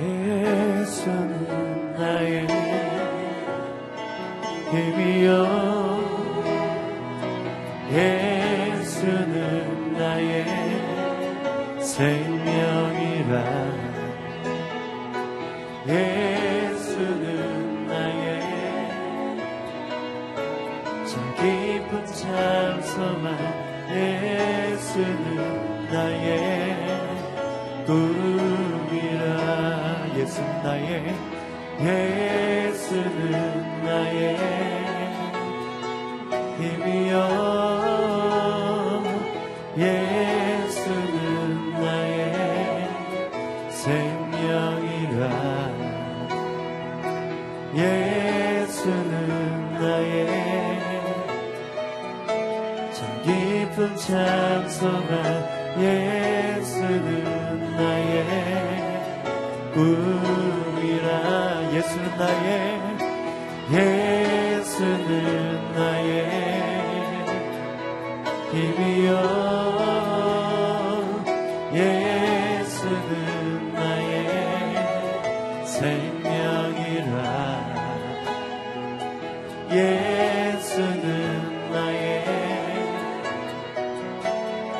예수는 나의 힘이여 예수는 나의 생명이라 예수는 나의 참 깊은 참소만 예수는 나의 꿈이라 예수는 나의 예수는 나의 힘이여 예수는 나의 생명이라 예수는 나의 참 깊은 찬송한 예수는 나의 꿈이라 예수는 나의 예수는 나의 힘이여 예수는 나의 생명이라 예수는 나의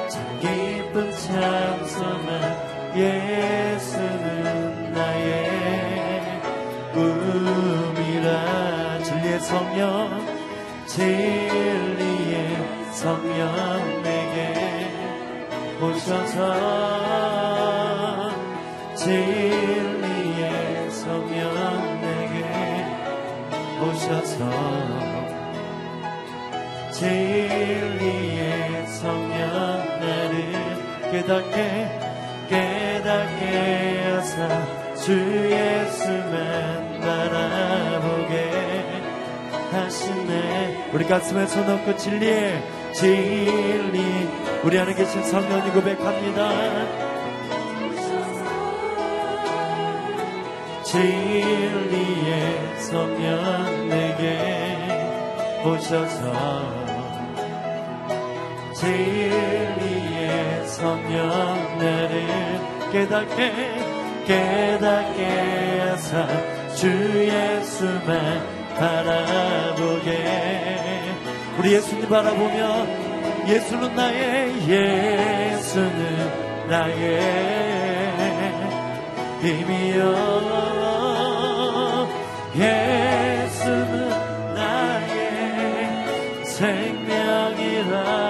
참 기쁜 참소만 예수는 나의 꿈이라 진리의 성령 내게 오셔서 진리의 성령 내게 오셔서 진리의 성령 나를 깨닫게 하사 주 예수만 바라보게 하시네 우리 가슴에 손 얹고 진리의 진리 우리 안에 계신 성령이 고백합니다 진리의 성령 내게 오셔서 진리의 성령 나를 깨닫게 하사 주 예수만 바라보게 우리 예수님 바라보며 예수는 나의 힘이여 예수는 나의 생명이라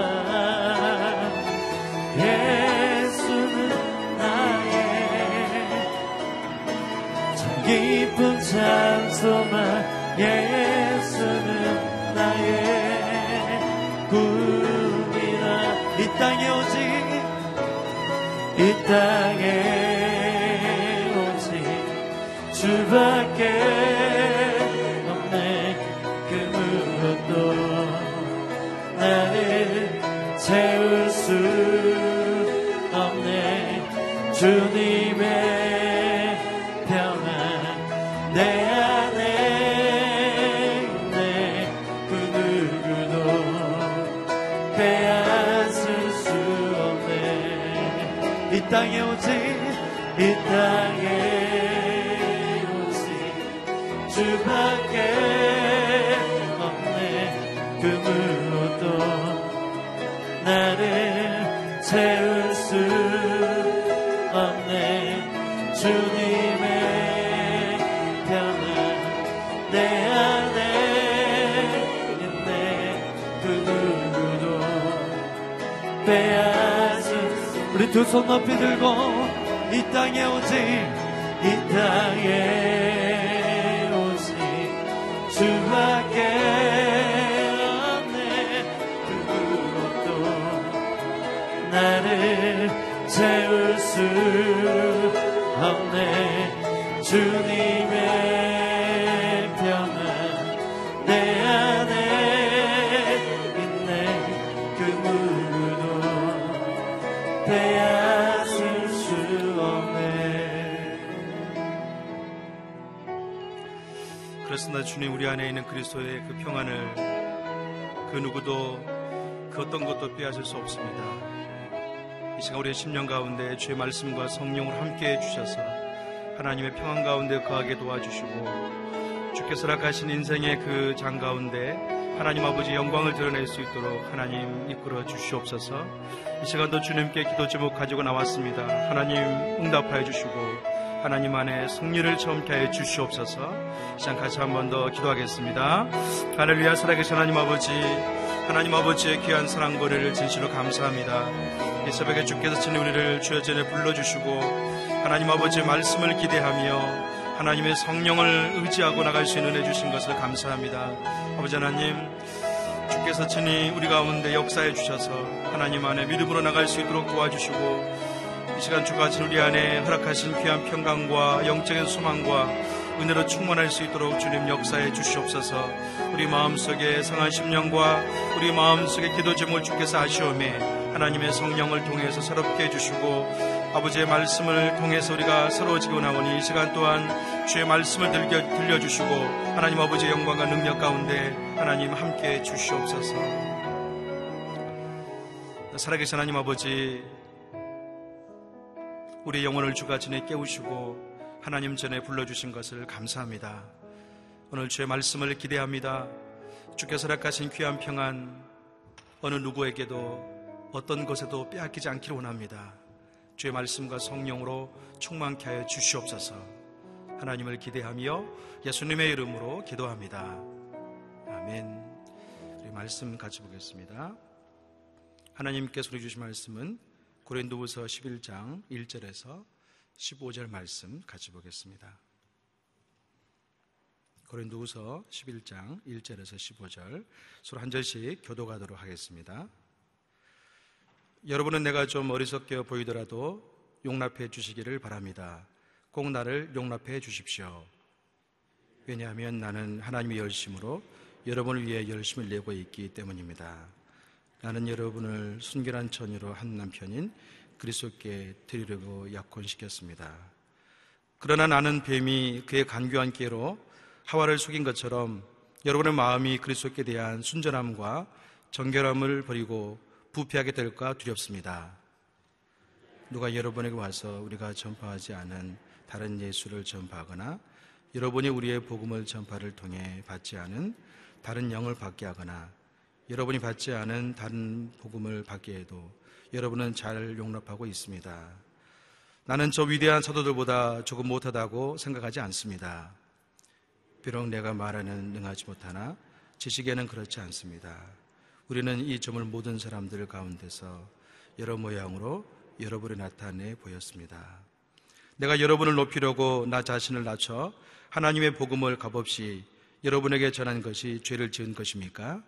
깊은 찬송만 예수는 나의 꿈이라 이 땅에 오직 주밖에 없네 그 무엇도 나를 채울 수 없네 주님의 내 안에 있네 그 누구도 빼앗을 수 없네 이 땅에 오직 주밖에 없네 그 무엇도 나를 채울 수 없네 주님의 내 안에 있네 그 누구도 빼앗은 우리 두 손 높이 들고 이 땅에 오직 주밖에 없네 그 누구도 나를 채울 수 없네 주님의 내 안에 있네 그 무릎도 빼앗을 수 없네 그렇습니다 주님 우리 안에 있는 그리스도의 그 평안을 그 누구도 그 어떤 것도 빼앗을 수 없습니다 이 시간 우리의 심령 가운데 주의 말씀과 성령을 함께 해주셔서 하나님의 평안 가운데 거하게 도와주시고 주께서 허락하신 인생의 그 장 가운데 하나님 아버지 영광을 드러낼 수 있도록 하나님 이끌어 주시옵소서. 이 시간도 주님께 기도 제목 가지고 나왔습니다. 하나님 응답하여 주시고 하나님 안에 승리를 체험케 하여 주시옵소서. 시간 같이 한 번 더 기도하겠습니다. 할렐루야. 살아계신 하나님 아버지, 하나님 아버지의 귀한 사랑고리를 진실로 감사합니다. 이 새벽에 주께서 친히 우리를 주의 전에 불러주시고 하나님 아버지의 말씀을 기대하며 하나님의 성령을 의지하고 나갈 수 있는 은혜 주신 것을 감사합니다. 아버지 하나님, 주께서 친히 우리 가운데 역사해 주셔서 하나님 안에 믿음으로 나갈 수 있도록 도와주시고 이 시간 주가 친 우리 안에 허락하신 귀한 평강과 영적인 소망과 은혜로 충만할 수 있도록 주님 역사해 주시옵소서. 우리 마음속에 상한 심령과 우리 마음속에 기도 제목을 주께서 아시오매 하나님의 성령을 통해서 새롭게 해주시고 아버지의 말씀을 통해서 우리가 새로워지고 나오니 이 시간 또한 주의 말씀을 들려주시고 하나님 아버지의 영광과 능력 가운데 하나님 함께 주시옵소서. 살아계신 하나님 아버지, 우리의 영혼을 주가 전에 깨우시고 하나님 전에 불러주신 것을 감사합니다. 오늘 주의 말씀을 기대합니다. 주께서 허락하신 귀한 평안, 어느 누구에게도 어떤 것에도 빼앗기지 않기를 원합니다. 주의 말씀과 성령으로 충만케 하여 주시옵소서. 하나님을 기대하며 예수님의 이름으로 기도합니다. 아멘. 우리 말씀 같이 보겠습니다. 하나님께서 우리 주신 말씀은 고린도후서 11장 1절에서 15절 말씀 같이 보겠습니다. 고린도후서 11장 1절에서 15절, 서로 한 절씩 교도하도록 하겠습니다. 여러분은 내가 좀 어리석게 보이더라도 용납해 주시기를 바랍니다. 꼭 나를 용납해 주십시오. 왜냐하면 나는 하나님의 열심으로 여러분을 위해 열심을 내고 있기 때문입니다. 나는 여러분을 순결한 처녀로 한 남편인 그리스도께 드리려고 약혼시켰습니다. 그러나 나는 뱀이 그의 간교한 깨로 하와를 속인 것처럼 여러분의 마음이 그리스도께 대한 순전함과 정결함을 버리고 부패하게 될까 두렵습니다. 누가 여러분에게 와서 우리가 전파하지 않은 다른 예수를 전파하거나 여러분이 우리의 복음을 전파를 통해 받지 않은 다른 영을 받게 하거나 여러분이 받지 않은 다른 복음을 받게 해도 여러분은 잘 용납하고 있습니다. 나는 저 위대한 사도들보다 조금 못하다고 생각하지 않습니다. 비록 내가 말에는 능하지 못하나 지식에는 그렇지 않습니다. 우리는 이 점을 모든 사람들 가운데서 여러 모양으로 여러분이 나타내 보였습니다. 내가 여러분을 높이려고 나 자신을 낮춰 하나님의 복음을 값없이 여러분에게 전한 것이 죄를 지은 것입니까?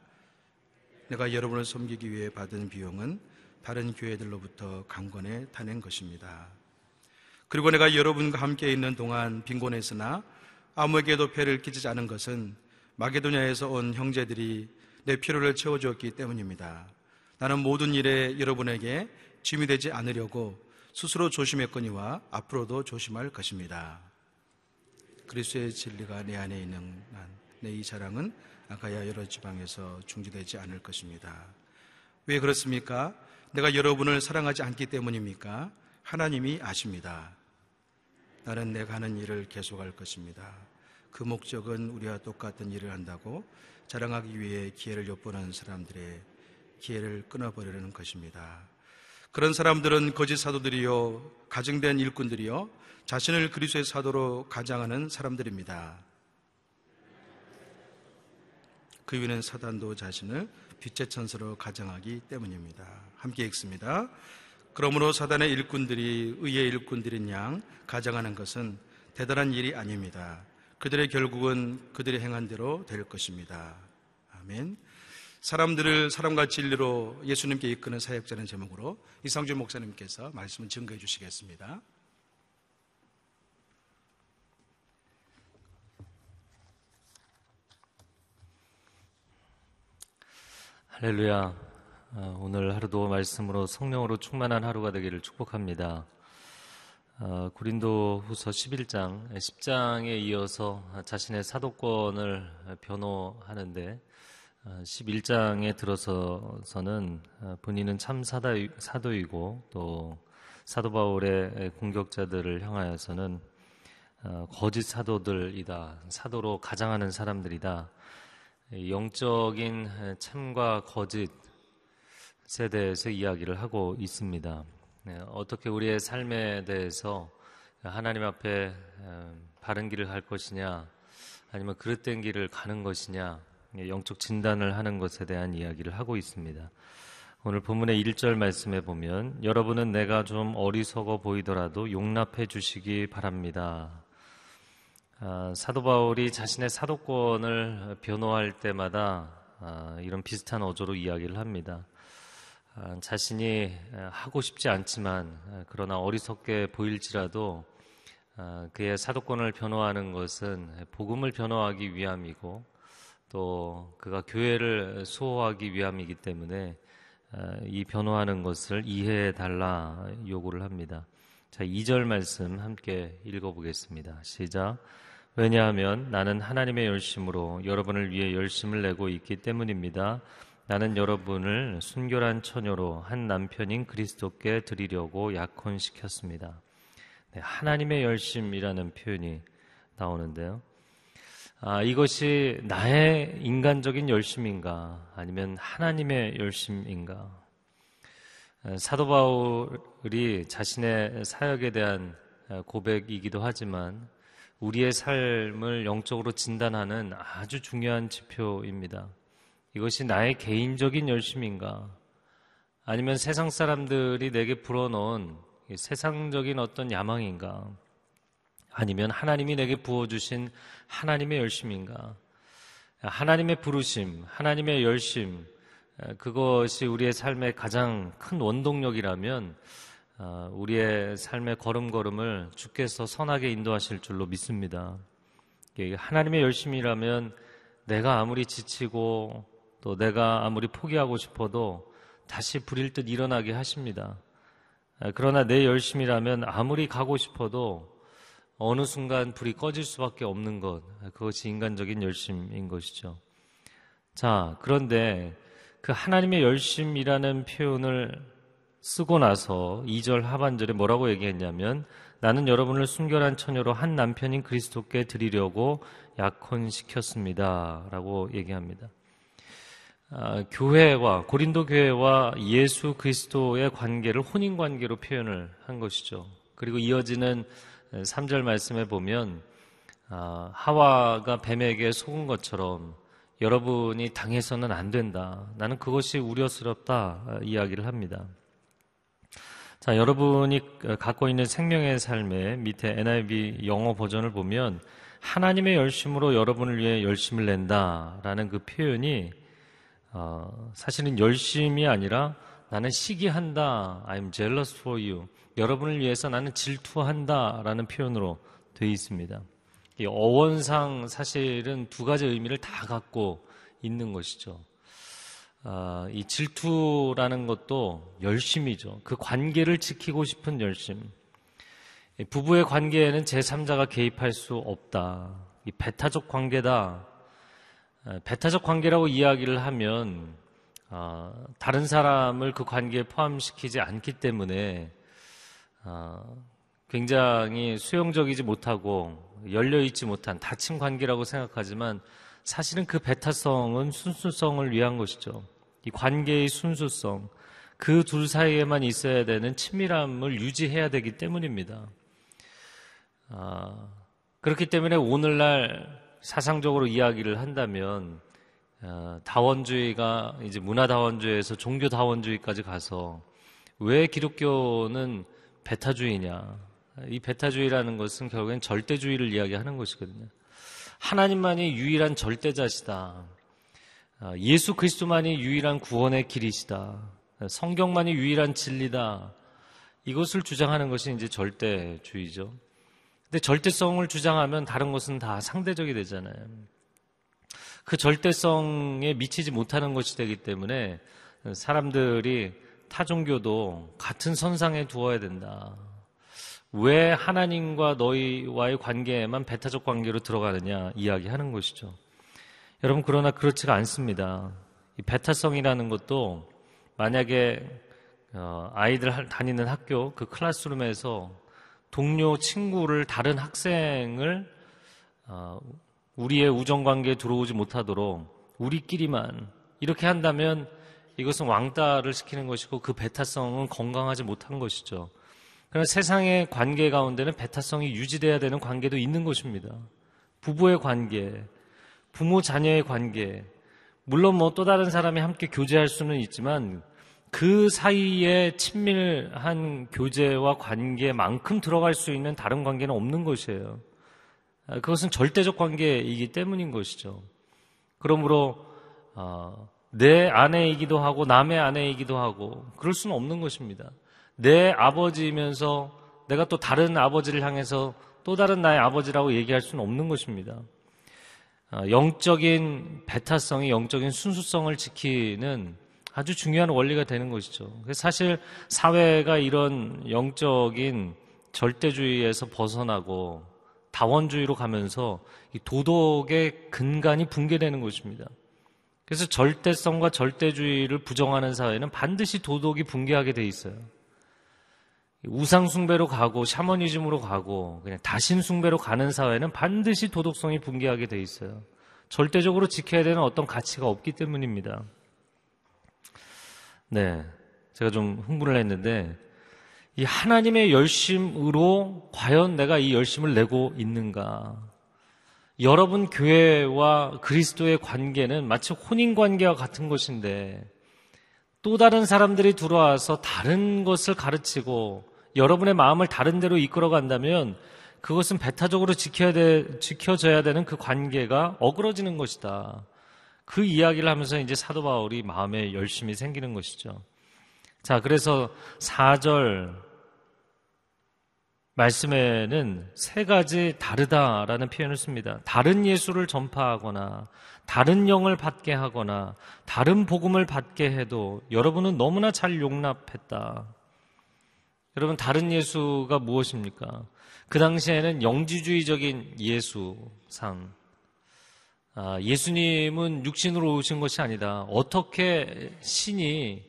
내가 여러분을 섬기기 위해 받은 비용은 다른 교회들로부터 강권에 타낸 것입니다. 그리고 내가 여러분과 함께 있는 동안 빈곤했으나 아무에게도 폐를 끼치지 않은 것은 마게도냐에서 온 형제들이 내 필요를 채워주었기 때문입니다. 나는 모든 일에 여러분에게 짐이 되지 않으려고 스스로 조심했거니와 앞으로도 조심할 것입니다. 그리스도의 진리가 내 안에 있는 한 내 이 자랑은 아가야 여러 지방에서 중지되지 않을 것입니다. 왜 그렇습니까? 내가 여러분을 사랑하지 않기 때문입니까? 하나님이 아십니다. 나는 내가 하는 일을 계속할 것입니다. 그 목적은 우리와 똑같은 일을 한다고 자랑하기 위해 기회를 엿보는 사람들의 기회를 끊어버리려는 것입니다. 그런 사람들은 거짓 사도들이요, 가증된 일꾼들이요, 자신을 그리스도의 사도로 가장하는 사람들입니다. 그 이유는 사단도 자신을 빛의 천사로 가장하기 때문입니다. 함께 읽습니다. 그러므로 사단의 일꾼들이 의의 일꾼들인 양 가장하는 것은 대단한 일이 아닙니다. 그들의 결국은 그들이 행한 대로 될 것입니다. 아멘. 사람들을 사람과 진리로 예수님께 이끄는 사역자는 제목으로 이상준 목사님께서 말씀을 증거해 주시겠습니다. 할렐루야. 오늘 하루도 말씀으로 성령으로 충만한 하루가 되기를 축복합니다. 고린도 후서 11장, 10장에 이어서 자신의 사도권을 변호하는데 11장에 들어서서는 본인은 참 사도이고 또 사도 바울의 공격자들을 향하여서는 거짓 사도들이다, 사도로 가장하는 사람들이다, 영적인 참과 거짓 세대에서 이야기를 하고 있습니다. 어떻게 우리의 삶에 대해서 하나님 앞에 바른 길을 갈 것이냐, 아니면 그릇된 길을 가는 것이냐, 영적 진단을 하는 것에 대한 이야기를 하고 있습니다. 오늘 본문의 1절 말씀에 보면, 여러분은 내가 좀 어리석어 보이더라도 용납해 주시기 바랍니다. 사도 바울이 자신의 사도권을 변호할 때마다 이런 비슷한 어조로 이야기를 합니다. 자신이 하고 싶지 않지만 그러나 어리석게 보일지라도 그의 사도권을 변호하는 것은 복음을 변호하기 위함이고 또 그가 교회를 수호하기 위함이기 때문에 이 변호하는 것을 이해해달라 요구를 합니다. 자, 2절 말씀 함께 읽어보겠습니다. 시작. 왜냐하면 나는 하나님의 열심으로 여러분을 위해 열심을 내고 있기 때문입니다. 나는 여러분을 순결한 처녀로 한 남편인 그리스도께 드리려고 약혼시켰습니다. 네, 하나님의 열심이라는 표현이 나오는데요. 이것이 나의 인간적인 열심인가 아니면 하나님의 열심인가? 사도 바울이 자신의 사역에 대한 고백이기도 하지만 우리의 삶을 영적으로 진단하는 아주 중요한 지표입니다. 이것이 나의 개인적인 열심인가 아니면 세상 사람들이 내게 불어넣은 세상적인 어떤 야망인가, 아니면 하나님이 내게 부어주신 하나님의 열심인가? 하나님의 부르심, 하나님의 열심, 그것이 우리의 삶의 가장 큰 원동력이라면 우리의 삶의 걸음걸음을 주께서 선하게 인도하실 줄로 믿습니다. 하나님의 열심이라면 내가 아무리 지치고 또 내가 아무리 포기하고 싶어도 다시 부릴 듯 일어나게 하십니다. 그러나 내 열심이라면 아무리 가고 싶어도 어느 순간 불이 꺼질 수밖에 없는 것, 그것이 인간적인 열심인 것이죠. 자, 그런데 그 하나님의 열심이라는 표현을 쓰고 나서 2절 하반절에 뭐라고 얘기했냐면, 나는 여러분을 순결한 처녀로 한 남편인 그리스도께 드리려고 약혼시켰습니다 라고 얘기합니다. 교회와 고린도 교회와 예수 그리스도의 관계를 혼인관계로 표현을 한 것이죠. 그리고 이어지는 3절 말씀에 보면 하와가 뱀에게 속은 것처럼 여러분이 당해서는 안 된다, 나는 그것이 우려스럽다 이야기를 합니다. 자, 여러분이 갖고 있는 생명의 삶에 밑에 NIV 영어 버전을 보면 하나님의 열심으로 여러분을 위해 열심을 낸다라는 그 표현이 사실은 열심이 아니라 나는 시기한다, I'm jealous for you, 여러분을 위해서 나는 질투한다라는 표현으로 되어 있습니다. 이 어원상 사실은 두 가지 의미를 다 갖고 있는 것이죠. 이 질투라는 것도 열심이죠. 그 관계를 지키고 싶은 열심. 부부의 관계에는 제3자가 개입할 수 없다. 이 배타적 관계다. 배타적 관계라고 이야기를 하면 다른 사람을 그 관계에 포함시키지 않기 때문에 굉장히 수용적이지 못하고 열려있지 못한 닫힌 관계라고 생각하지만 사실은 그 배타성은 순수성을 위한 것이죠. 이 관계의 순수성, 그 둘 사이에만 있어야 되는 친밀함을 유지해야 되기 때문입니다. 그렇기 때문에 오늘날 사상적으로 이야기를 한다면 다원주의가 이제 문화다원주의에서 종교다원주의까지 가서 왜 기독교는 배타주의냐, 이 배타주의라는 것은 결국엔 절대주의를 이야기하는 것이거든요. 하나님만이 유일한 절대자시다, 예수 그리스도만이 유일한 구원의 길이시다, 성경만이 유일한 진리다, 이것을 주장하는 것이 이제 절대주의죠. 근데 절대성을 주장하면 다른 것은 다 상대적이 되잖아요. 그 절대성에 미치지 못하는 것이 되기 때문에 사람들이 타종교도 같은 선상에 두어야 된다, 왜 하나님과 너희와의 관계에만 배타적 관계로 들어가느냐 이야기하는 것이죠. 여러분, 그러나 그렇지가 않습니다. 이 배타성이라는 것도 만약에 아이들 다니는 학교 그 클래스룸에서 동료, 친구를 다른 학생을 우리의 우정관계에 들어오지 못하도록 우리끼리만 이렇게 한다면 이것은 왕따를 시키는 것이고 그 배타성은 건강하지 못한 것이죠. 그러나 세상의 관계 가운데는 배타성이 유지돼야 되는 관계도 있는 것입니다. 부부의 관계, 부모 자녀의 관계, 물론 뭐 또 다른 사람이 함께 교제할 수는 있지만 그 사이에 친밀한 교제와 관계만큼 들어갈 수 있는 다른 관계는 없는 것이에요. 그것은 절대적 관계이기 때문인 것이죠. 그러므로 내 아내이기도 하고 남의 아내이기도 하고 그럴 수는 없는 것입니다. 내 아버지이면서 내가 또 다른 아버지를 향해서 또 다른 나의 아버지라고 얘기할 수는 없는 것입니다. 영적인 배타성이 영적인 순수성을 지키는 아주 중요한 원리가 되는 것이죠. 사실 사회가 이런 영적인 절대주의에서 벗어나고 다원주의로 가면서 도덕의 근간이 붕괴되는 것입니다. 그래서 절대성과 절대주의를 부정하는 사회는 반드시 도덕이 붕괴하게 돼 있어요. 우상숭배로 가고 샤머니즘으로 가고 그냥 다신숭배로 가는 사회는 반드시 도덕성이 붕괴하게 돼 있어요. 절대적으로 지켜야 되는 어떤 가치가 없기 때문입니다. 네, 제가 좀 흥분을 했는데 이 하나님의 열심으로 과연 내가 이 열심을 내고 있는가? 여러분 교회와 그리스도의 관계는 마치 혼인관계와 같은 것인데 또 다른 사람들이 들어와서 다른 것을 가르치고 여러분의 마음을 다른 데로 이끌어간다면 그것은 배타적으로 지켜져야 되는 그 관계가 어그러지는 것이다. 그 이야기를 하면서 이제 사도 바울이 마음에 열심히 생기는 것이죠. 자, 그래서 4절 말씀에는 세 가지 다르다라는 표현을 씁니다. 다른 예수를 전파하거나 다른 영을 받게 하거나 다른 복음을 받게 해도 여러분은 너무나 잘 용납했다. 여러분, 다른 예수가 무엇입니까? 그 당시에는 영지주의적인 예수상, 예수님은 육신으로 오신 것이 아니다. 어떻게 신이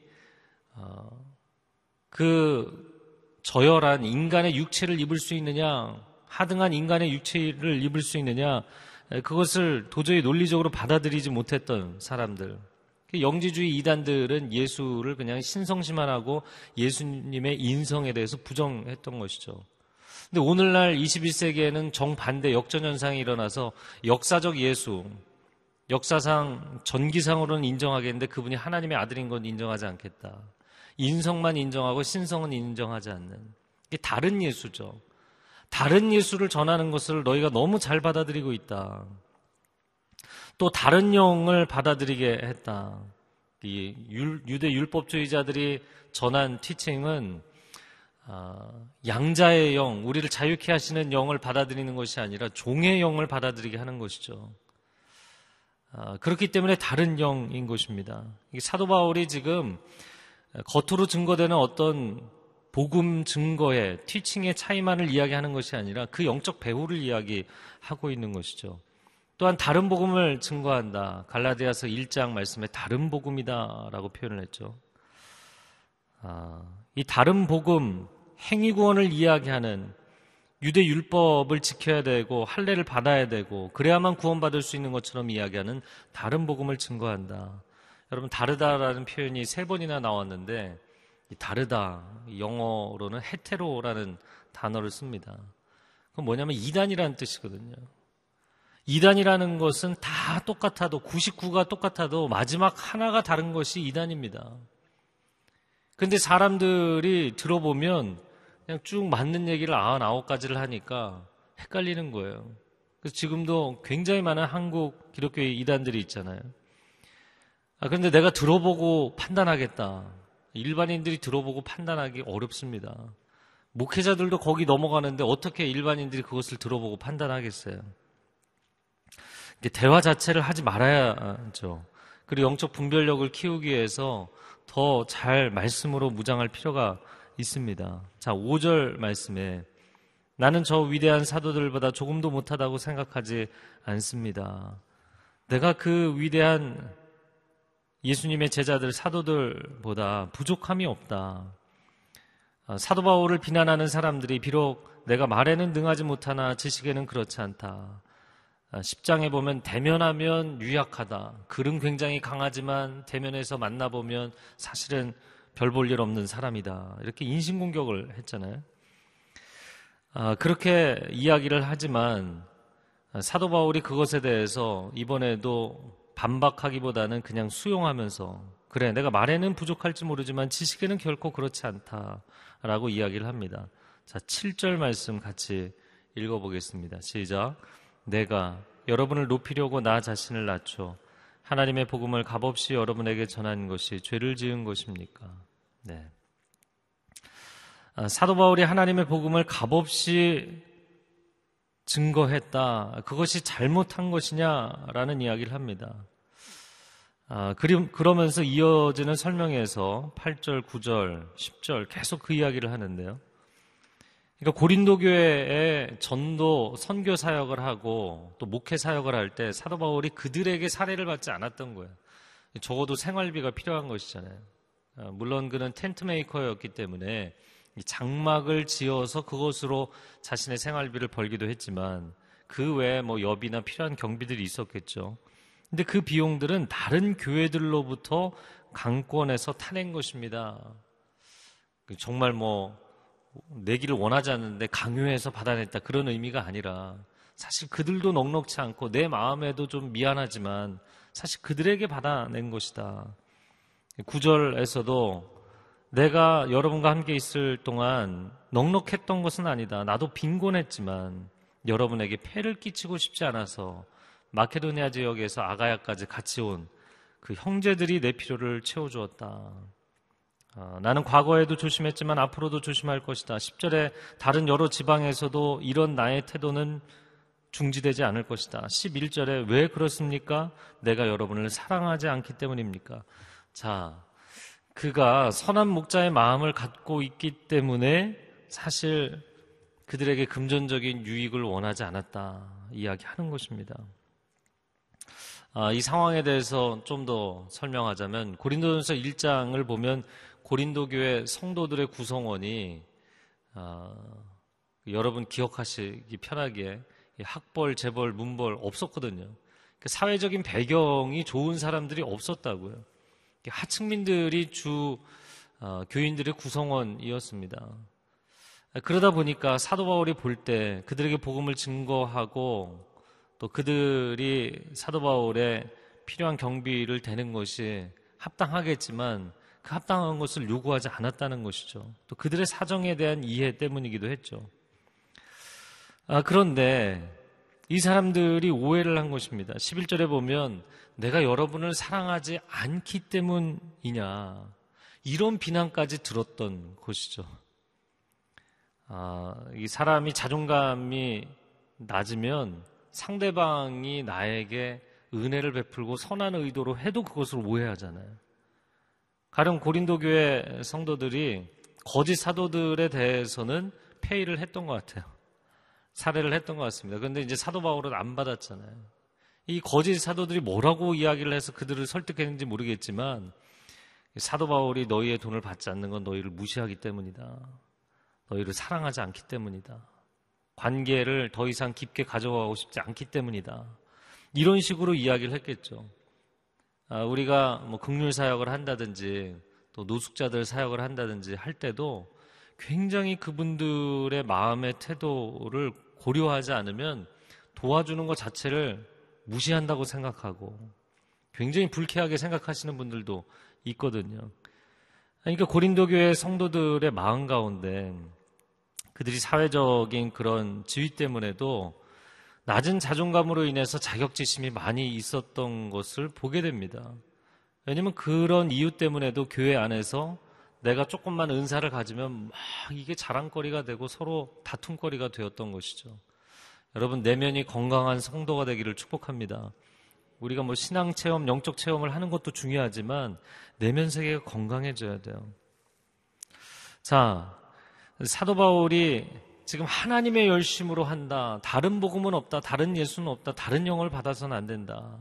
그 저열한 인간의 육체를 입을 수 있느냐, 하등한 인간의 육체를 입을 수 있느냐, 그것을 도저히 논리적으로 받아들이지 못했던 사람들. 영지주의 이단들은 예수를 그냥 신성시만 하고 예수님의 인성에 대해서 부정했던 것이죠. 근데 오늘날 21세기에는 정반대 역전현상이 일어나서 역사적 예수, 역사상 전기상으로는 인정하겠는데 그분이 하나님의 아들인 건 인정하지 않겠다. 인성만 인정하고 신성은 인정하지 않는. 이게 다른 예수죠. 다른 예수를 전하는 것을 너희가 너무 잘 받아들이고 있다. 또 다른 영을 받아들이게 했다. 이 유대 율법주의자들이 전한 티칭은 양자의 영, 우리를 자유케 하시는 영을 받아들이는 것이 아니라 종의 영을 받아들이게 하는 것이죠. 그렇기 때문에 다른 영인 것입니다. 사도 바울이 지금 겉으로 증거되는 어떤 복음 증거의 티칭의 차이만을 이야기하는 것이 아니라 그 영적 배후를 이야기하고 있는 것이죠. 또한 다른 복음을 증거한다. 갈라디아서 1장 말씀에 다른 복음이다 라고 표현을 했죠. 이 다른 복음, 행위구원을 이야기하는 유대 율법을 지켜야 되고 할례를 받아야 되고 그래야만 구원받을 수 있는 것처럼 이야기하는 다른 복음을 증거한다. 여러분, 다르다라는 표현이 3번이나 나왔는데 이 다르다, 영어로는 헤테로라는 단어를 씁니다. 그건 뭐냐면 이단이라는 뜻이거든요. 이단이라는 것은 다 똑같아도 99가 똑같아도 마지막 하나가 다른 것이 이단입니다. 근데 사람들이 들어보면 그냥 쭉 맞는 얘기를 99가지를 하니까 헷갈리는 거예요. 그래서 지금도 굉장히 많은 한국 기독교의 이단들이 있잖아요. 그런데 내가 들어보고 판단하겠다. 일반인들이 들어보고 판단하기 어렵습니다. 목회자들도 거기 넘어가는데 어떻게 일반인들이 그것을 들어보고 판단하겠어요? 대화 자체를 하지 말아야죠. 그리고 영적 분별력을 키우기 위해서 더 잘 말씀으로 무장할 필요가 있습니다. 자, 5절 말씀에 나는 저 위대한 사도들보다 조금도 못하다고 생각하지 않습니다. 내가 그 위대한 예수님의 제자들 사도들보다 부족함이 없다. 사도 바울을 비난하는 사람들이 비록 내가 말에는 능하지 못하나 지식에는 그렇지 않다. 10장에 보면 대면하면 유약하다. 글은 굉장히 강하지만 대면에서 만나보면 사실은 별 볼 일 없는 사람이다. 이렇게 인신공격을 했잖아요. 그렇게 이야기를 하지만 사도 바울이 그것에 대해서 이번에도 반박하기보다는 그냥 수용하면서 그래, 내가 말에는 부족할지 모르지만 지식에는 결코 그렇지 않다라고 이야기를 합니다. 자, 7절 말씀 같이 읽어보겠습니다. 시작. 내가 여러분을 높이려고 나 자신을 낮춰 하나님의 복음을 값없이 여러분에게 전한 것이 죄를 지은 것입니까? 네. 사도 바울이 하나님의 복음을 값없이 증거했다. 그것이 잘못한 것이냐라는 이야기를 합니다. 그러면서 이어지는 설명에서 8절, 9절, 10절 계속 그 이야기를 하는데요. 그러니까 고린도 교회에 전도, 선교 사역을 하고 또 목회 사역을 할 때 사도 바울이 그들에게 살해를 받지 않았던 거예요. 적어도 생활비가 필요한 것이잖아요. 물론 그는 텐트 메이커였기 때문에 장막을 지어서 그것으로 자신의 생활비를 벌기도 했지만 그 외에 뭐 여비나 필요한 경비들이 있었겠죠. 근데 그 비용들은 다른 교회들로부터 강권해서 타낸 것입니다. 정말 뭐 내기를 원하지 않는데 강요해서 받아냈다 그런 의미가 아니라 사실 그들도 넉넉치 않고 내 마음에도 좀 미안하지만 사실 그들에게 받아낸 것이다. 9절에서도 내가 여러분과 함께 있을 동안 넉넉했던 것은 아니다. 나도 빈곤했지만 여러분에게 폐를 끼치고 싶지 않아서 마케도니아 지역에서 아가야까지 같이 온 그 형제들이 내 필요를 채워주었다. 나는 과거에도 조심했지만 앞으로도 조심할 것이다. 10절에 다른 여러 지방에서도 이런 나의 태도는 중지되지 않을 것이다. 11절에 왜 그렇습니까? 내가 여러분을 사랑하지 않기 때문입니까? 자, 그가 선한 목자의 마음을 갖고 있기 때문에 사실 그들에게 금전적인 유익을 원하지 않았다 이야기하는 것입니다. 이 상황에 대해서 좀 더 설명하자면 고린도전서 1장을 보면 고린도 교회 성도들의 구성원이 여러분 기억하시기 편하게 학벌, 재벌, 문벌 없었거든요. 사회적인 배경이 좋은 사람들이 없었다고요. 하층민들이 주 교인들의 구성원이었습니다. 그러다 보니까 사도 바울이 볼 때 그들에게 복음을 증거하고 또 그들이 사도 바울의 필요한 경비를 대는 것이 합당하겠지만 그 합당한 것을 요구하지 않았다는 것이죠. 또 그들의 사정에 대한 이해 때문이기도 했죠. 그런데 이 사람들이 오해를 한 것입니다. 11절에 보면 내가 여러분을 사랑하지 않기 때문이냐 이런 비난까지 들었던 것이죠. 이 사람이 자존감이 낮으면 상대방이 나에게 은혜를 베풀고 선한 의도로 해도 그것을 오해하잖아요. 가령 고린도 교회 성도들이 거짓 사도들에 대해서는 폐의를 했던 것 같아요. 살해를 했던 것 같습니다. 그런데 이제 사도 바울은 안 받았잖아요. 이 거짓 사도들이 뭐라고 이야기를 해서 그들을 설득했는지 모르겠지만 사도 바울이 너희의 돈을 받지 않는 건 너희를 무시하기 때문이다. 너희를 사랑하지 않기 때문이다. 관계를 더 이상 깊게 가져가고 싶지 않기 때문이다. 이런 식으로 이야기를 했겠죠. 우리가 뭐 긍휼 사역을 한다든지 또 노숙자들 사역을 한다든지 할 때도 굉장히 그분들의 마음의 태도를 고려하지 않으면 도와주는 것 자체를 무시한다고 생각하고 굉장히 불쾌하게 생각하시는 분들도 있거든요. 그러니까 고린도 교회 성도들의 마음 가운데 그들이 사회적인 그런 지위 때문에도 낮은 자존감으로 인해서 자격지심이 많이 있었던 것을 보게 됩니다. 왜냐하면 그런 이유 때문에도 교회 안에서 내가 조금만 은사를 가지면 막 이게 자랑거리가 되고 서로 다툼거리가 되었던 것이죠. 여러분, 내면이 건강한 성도가 되기를 축복합니다. 우리가 뭐 신앙체험, 영적체험을 하는 것도 중요하지만 내면 세계가 건강해져야 돼요. 자, 사도 바울이 지금 하나님의 열심으로 한다. 다른 복음은 없다. 다른 예수는 없다. 다른 영을 받아서는 안 된다.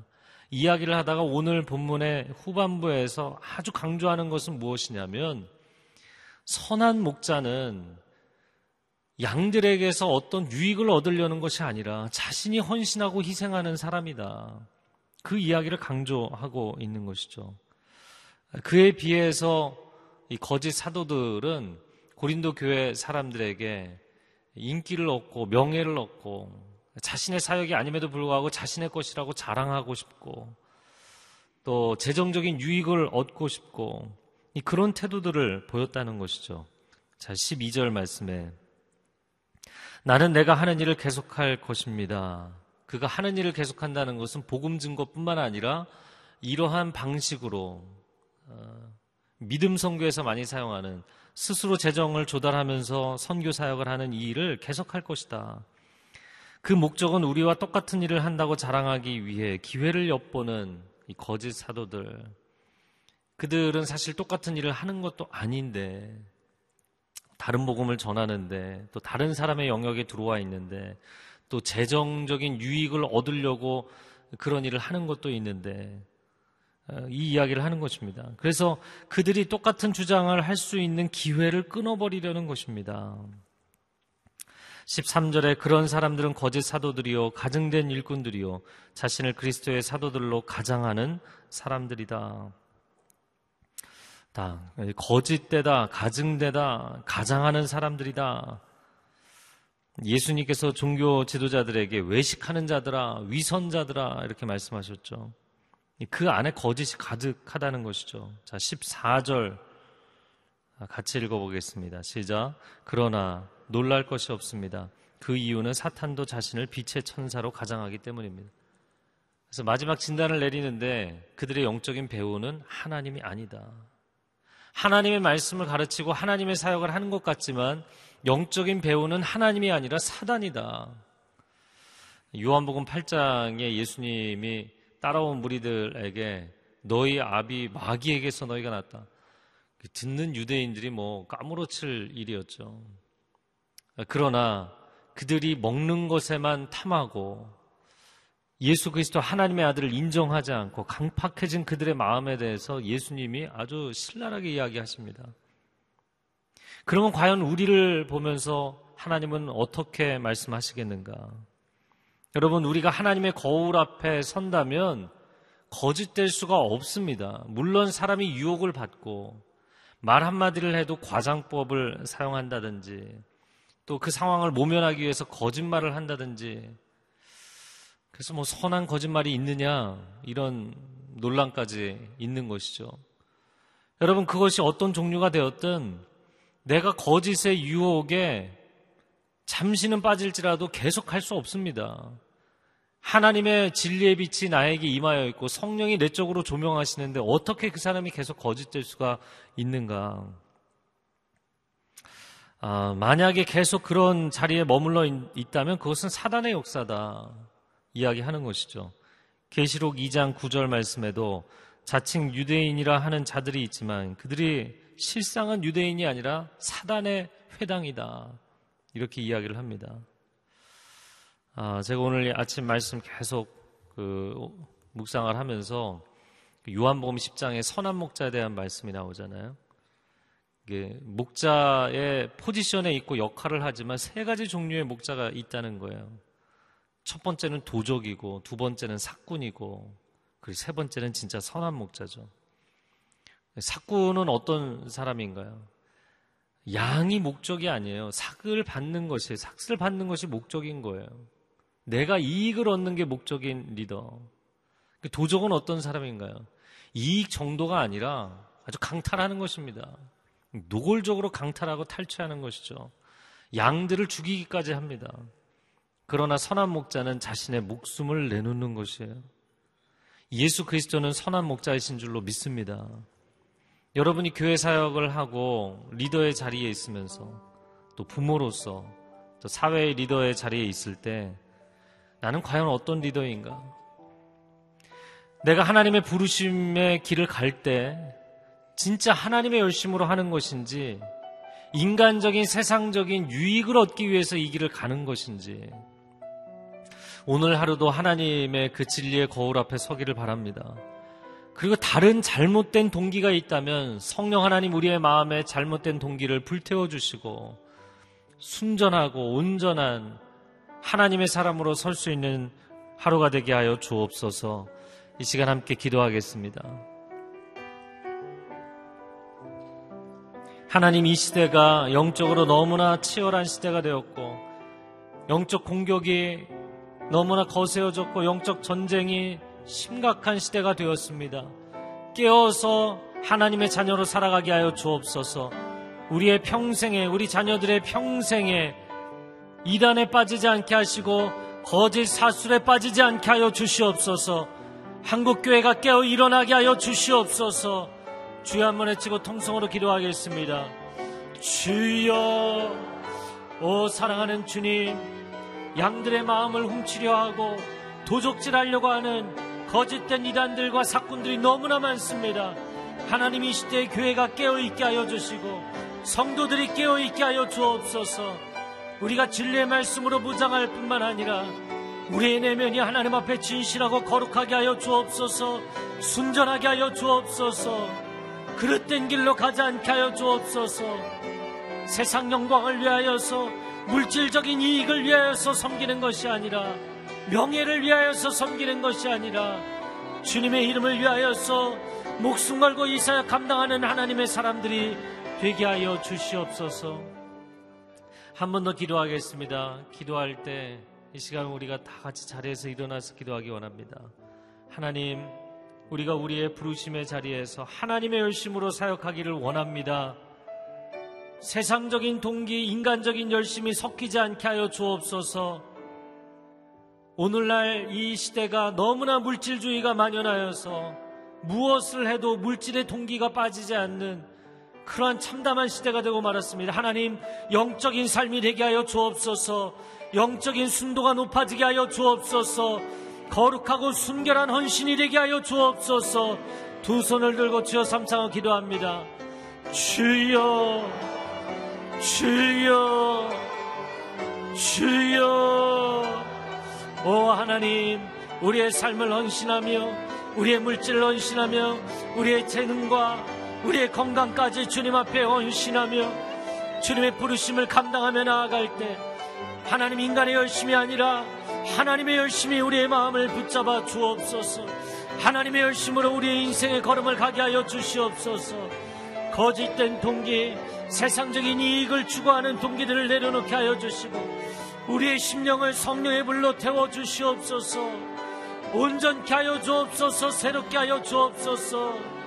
이야기를 하다가 오늘 본문의 후반부에서 아주 강조하는 것은 무엇이냐면 선한 목자는 양들에게서 어떤 유익을 얻으려는 것이 아니라 자신이 헌신하고 희생하는 사람이다. 그 이야기를 강조하고 있는 것이죠. 그에 비해서 이 거짓 사도들은 고린도 교회 사람들에게 인기를 얻고 명예를 얻고 자신의 사역이 아님에도 불구하고 자신의 것이라고 자랑하고 싶고 또 재정적인 유익을 얻고 싶고 그런 태도들을 보였다는 것이죠. 자, 12절 말씀에 나는 내가 하는 일을 계속할 것입니다. 그가 하는 일을 계속한다는 것은 복음 증거뿐만 아니라 이러한 방식으로 믿음 선교에서 많이 사용하는 스스로 재정을 조달하면서 선교 사역을 하는 이 일을 계속할 것이다. 그 목적은 우리와 똑같은 일을 한다고 자랑하기 위해 기회를 엿보는 이 거짓 사도들. 그들은 사실 똑같은 일을 하는 것도 아닌데 다른 복음을 전하는데 또 다른 사람의 영역에 들어와 있는데 또 재정적인 유익을 얻으려고 그런 일을 하는 것도 있는데 이 이야기를 하는 것입니다. 그래서 그들이 똑같은 주장을 할 수 있는 기회를 끊어버리려는 것입니다. 13절에 그런 사람들은 거짓 사도들이요 가증된 일꾼들이요 자신을 그리스도의 사도들로 가장하는 사람들이다. 다 거짓되다, 가증되다, 가장하는 사람들이다. 예수님께서 종교 지도자들에게 외식하는 자들아, 위선자들아 이렇게 말씀하셨죠. 그 안에 거짓이 가득하다는 것이죠. 자, 14절 같이 읽어보겠습니다. 시작. 그러나 놀랄 것이 없습니다. 그 이유는 사탄도 자신을 빛의 천사로 가장하기 때문입니다. 그래서 마지막 진단을 내리는데 그들의 영적인 배우는 하나님이 아니다. 하나님의 말씀을 가르치고 하나님의 사역을 하는 것 같지만 영적인 배우는 하나님이 아니라 사단이다. 요한복음 8장에 예수님이 따라온 무리들에게 너희 아비 마귀에게서 너희가 났다. 듣는 유대인들이 까무러칠 일이었죠. 그러나 그들이 먹는 것에만 탐하고 예수 그리스도 하나님의 아들을 인정하지 않고 강팍해진 그들의 마음에 대해서 예수님이 아주 신랄하게 이야기하십니다. 그러면 과연 우리를 보면서 하나님은 어떻게 말씀하시겠는가? 여러분, 우리가 하나님의 거울 앞에 선다면 거짓될 수가 없습니다. 물론 사람이 유혹을 받고 말 한마디를 해도 과장법을 사용한다든지 또 그 상황을 모면하기 위해서 거짓말을 한다든지 그래서 선한 거짓말이 있느냐 이런 논란까지 있는 것이죠. 여러분, 그것이 어떤 종류가 되었든 내가 거짓의 유혹에 잠시는 빠질지라도 계속할 수 없습니다. 하나님의 진리의 빛이 나에게 임하여 있고 성령이 내 쪽으로 조명하시는데 어떻게 그 사람이 계속 거짓될 수가 있는가? 만약에 계속 그런 자리에 머물러 있다면 그것은 사단의 역사다 이야기하는 것이죠. 계시록 2장 9절 말씀에도 자칭 유대인이라 하는 자들이 있지만 그들이 실상은 유대인이 아니라 사단의 회당이다 이렇게 이야기를 합니다. 제가 오늘 아침 말씀 계속 묵상을 하면서 요한복음 10장에 선한 목자에 대한 말씀이 나오잖아요. 이게 목자의 포지션에 있고 역할을 하지만 세 가지 종류의 목자가 있다는 거예요. 첫 번째는 도적이고, 두 번째는 사꾼이고, 그리고 세 번째는 진짜 선한 목자죠. 사꾼은 어떤 사람인가요? 양이 목적이 아니에요. 삭을 받는 것이, 삭을 받는 것이 목적인 거예요. 내가 이익을 얻는 게 목적인 리더. 도적은 어떤 사람인가요? 이익 정도가 아니라 아주 강탈하는 것입니다. 노골적으로 강탈하고 탈취하는 것이죠. 양들을 죽이기까지 합니다. 그러나 선한 목자는 자신의 목숨을 내놓는 것이에요. 예수 그리스도는 선한 목자이신 줄로 믿습니다. 여러분이 교회 사역을 하고 리더의 자리에 있으면서 또 부모로서 또 사회의 리더의 자리에 있을 때 나는 과연 어떤 리더인가? 내가 하나님의 부르심의 길을 갈 때 진짜 하나님의 열심으로 하는 것인지 인간적인 세상적인 유익을 얻기 위해서 이 길을 가는 것인지 오늘 하루도 하나님의 그 진리의 거울 앞에 서기를 바랍니다. 그리고 다른 잘못된 동기가 있다면 성령 하나님 우리의 마음에 잘못된 동기를 불태워주시고 순전하고 온전한 하나님의 사람으로 설 수 있는 하루가 되게 하여 주옵소서. 이 시간 함께 기도하겠습니다. 하나님, 이 시대가 영적으로 너무나 치열한 시대가 되었고 영적 공격이 너무나 거세어졌고 영적 전쟁이 심각한 시대가 되었습니다. 깨어서 하나님의 자녀로 살아가게 하여 주옵소서. 우리의 평생에, 우리 자녀들의 평생에 이단에 빠지지 않게 하시고 거짓 사술에 빠지지 않게 하여 주시옵소서. 한국교회가 깨어 일어나게 하여 주시옵소서. 주여, 한번 외치고 통성으로 기도하겠습니다. 주여, 오 사랑하는 주님, 양들의 마음을 훔치려 하고 도적질하려고 하는 거짓된 이단들과 사꾼들이 너무나 많습니다. 하나님, 이 시대의 교회가 깨어있게 하여 주시고 성도들이 깨어있게 하여 주옵소서. 우리가 진리의 말씀으로 무장할 뿐만 아니라 우리의 내면이 하나님 앞에 진실하고 거룩하게 하여 주옵소서. 순전하게 하여 주옵소서. 그릇된 길로 가지 않게 하여 주옵소서. 세상 영광을 위하여서, 물질적인 이익을 위하여서 섬기는 것이 아니라, 명예를 위하여서 섬기는 것이 아니라, 주님의 이름을 위하여서 목숨 걸고 이 사역 감당하는 하나님의 사람들이 되게 하여 주시옵소서. 한 번 더 기도하겠습니다. 기도할 때 이 시간 우리가 다 같이 자리에서 일어나서 기도하기 원합니다. 하나님, 우리가 우리의 부르심의 자리에서 하나님의 열심으로 사역하기를 원합니다. 세상적인 동기, 인간적인 열심이 섞이지 않게 하여 주옵소서. 오늘날 이 시대가 너무나 물질주의가 만연하여서 무엇을 해도 물질의 동기가 빠지지 않는 그러한 참담한 시대가 되고 말았습니다. 하나님, 영적인 삶이 되게 하여 주옵소서. 영적인 순도가 높아지게 하여 주옵소서. 거룩하고 순결한 헌신이 되게 하여 주옵소서. 두 손을 들고 주여 삼창을 기도합니다. 주여, 주여, 주여. 오 하나님, 우리의 삶을 헌신하며, 우리의 물질을 헌신하며, 우리의 재능과 우리의 건강까지 주님 앞에 헌신하며 주님의 부르심을 감당하며 나아갈 때, 하나님, 인간의 열심이 아니라 하나님의 열심이 우리의 마음을 붙잡아 주옵소서. 하나님의 열심으로 우리의 인생의 걸음을 가게 하여 주시옵소서. 거짓된 동기, 세상적인 이익을 추구하는 동기들을 내려놓게 하여 주시고 우리의 심령을 성령의 불로 태워주시옵소서. 온전케 하여 주옵소서. 새롭게 하여 주옵소서.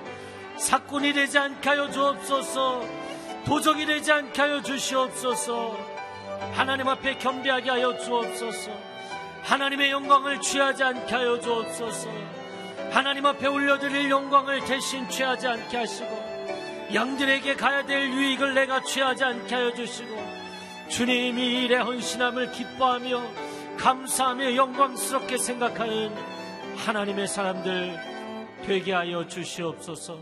사꾼이 되지 않게 하여 주옵소서. 도적이 되지 않게 하여 주시옵소서. 하나님 앞에 겸비하게 하여 주옵소서. 하나님의 영광을 취하지 않게 하여 주옵소서. 하나님 앞에 올려드릴 영광을 대신 취하지 않게 하시고 양들에게 가야 될 유익을 내가 취하지 않게 하여 주시고 주님, 이 일의 헌신함을 기뻐하며 감사하며 영광스럽게 생각하는 하나님의 사람들 되게 하여 주시옵소서.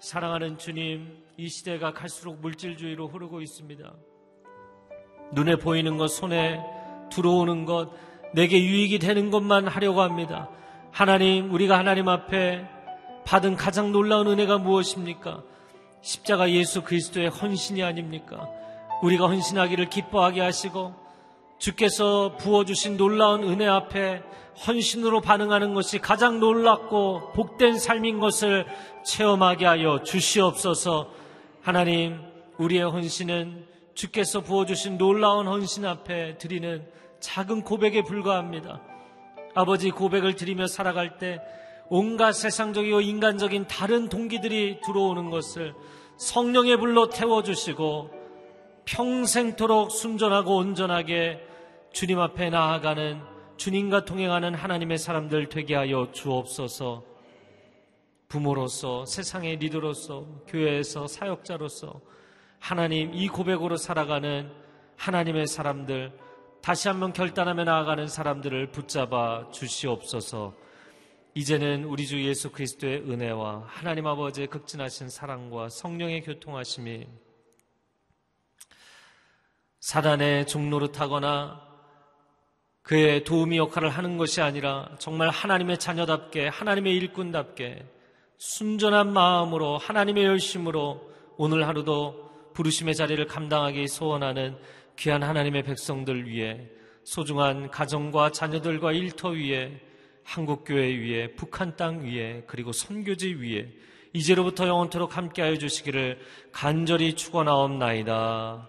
사랑하는 주님, 이 시대가 갈수록 물질주의로 흐르고 있습니다. 눈에 보이는 것, 손에 들어오는 것, 내게 유익이 되는 것만 하려고 합니다. 하나님, 우리가 하나님 앞에 받은 가장 놀라운 은혜가 무엇입니까? 십자가 예수 그리스도의 헌신이 아닙니까? 우리가 헌신하기를 기뻐하게 하시고 주께서 부어주신 놀라운 은혜 앞에 헌신으로 반응하는 것이 가장 놀랍고 복된 삶인 것을 체험하게 하여 주시옵소서. 하나님, 우리의 헌신은 주께서 부어주신 놀라운 헌신 앞에 드리는 작은 고백에 불과합니다. 아버지, 고백을 드리며 살아갈 때 온갖 세상적이고 인간적인 다른 동기들이 들어오는 것을 성령의 불로 태워주시고 평생토록 순전하고 온전하게 주님 앞에 나아가는, 주님과 동행하는 하나님의 사람들 되게 하여 주옵소서. 부모로서, 세상의 리더로서, 교회에서 사역자로서 하나님, 이 고백으로 살아가는 하나님의 사람들, 다시 한번 결단하며 나아가는 사람들을 붙잡아 주시옵소서. 이제는 우리 주 예수 그리스도의 은혜와 하나님 아버지의 극진하신 사랑과 성령의 교통하심이 사단의 종노릇하거나 그의 도우미 역할을 하는 것이 아니라 정말 하나님의 자녀답게, 하나님의 일꾼답게 순전한 마음으로, 하나님의 열심으로 오늘 하루도 부르심의 자리를 감당하기 소원하는 귀한 하나님의 백성들 위해, 소중한 가정과 자녀들과 일터 위에, 한국교회 위에, 북한 땅 위에, 그리고 선교지 위에 이제로부터 영원토록 함께하여 주시기를 간절히 축원하옵나이다.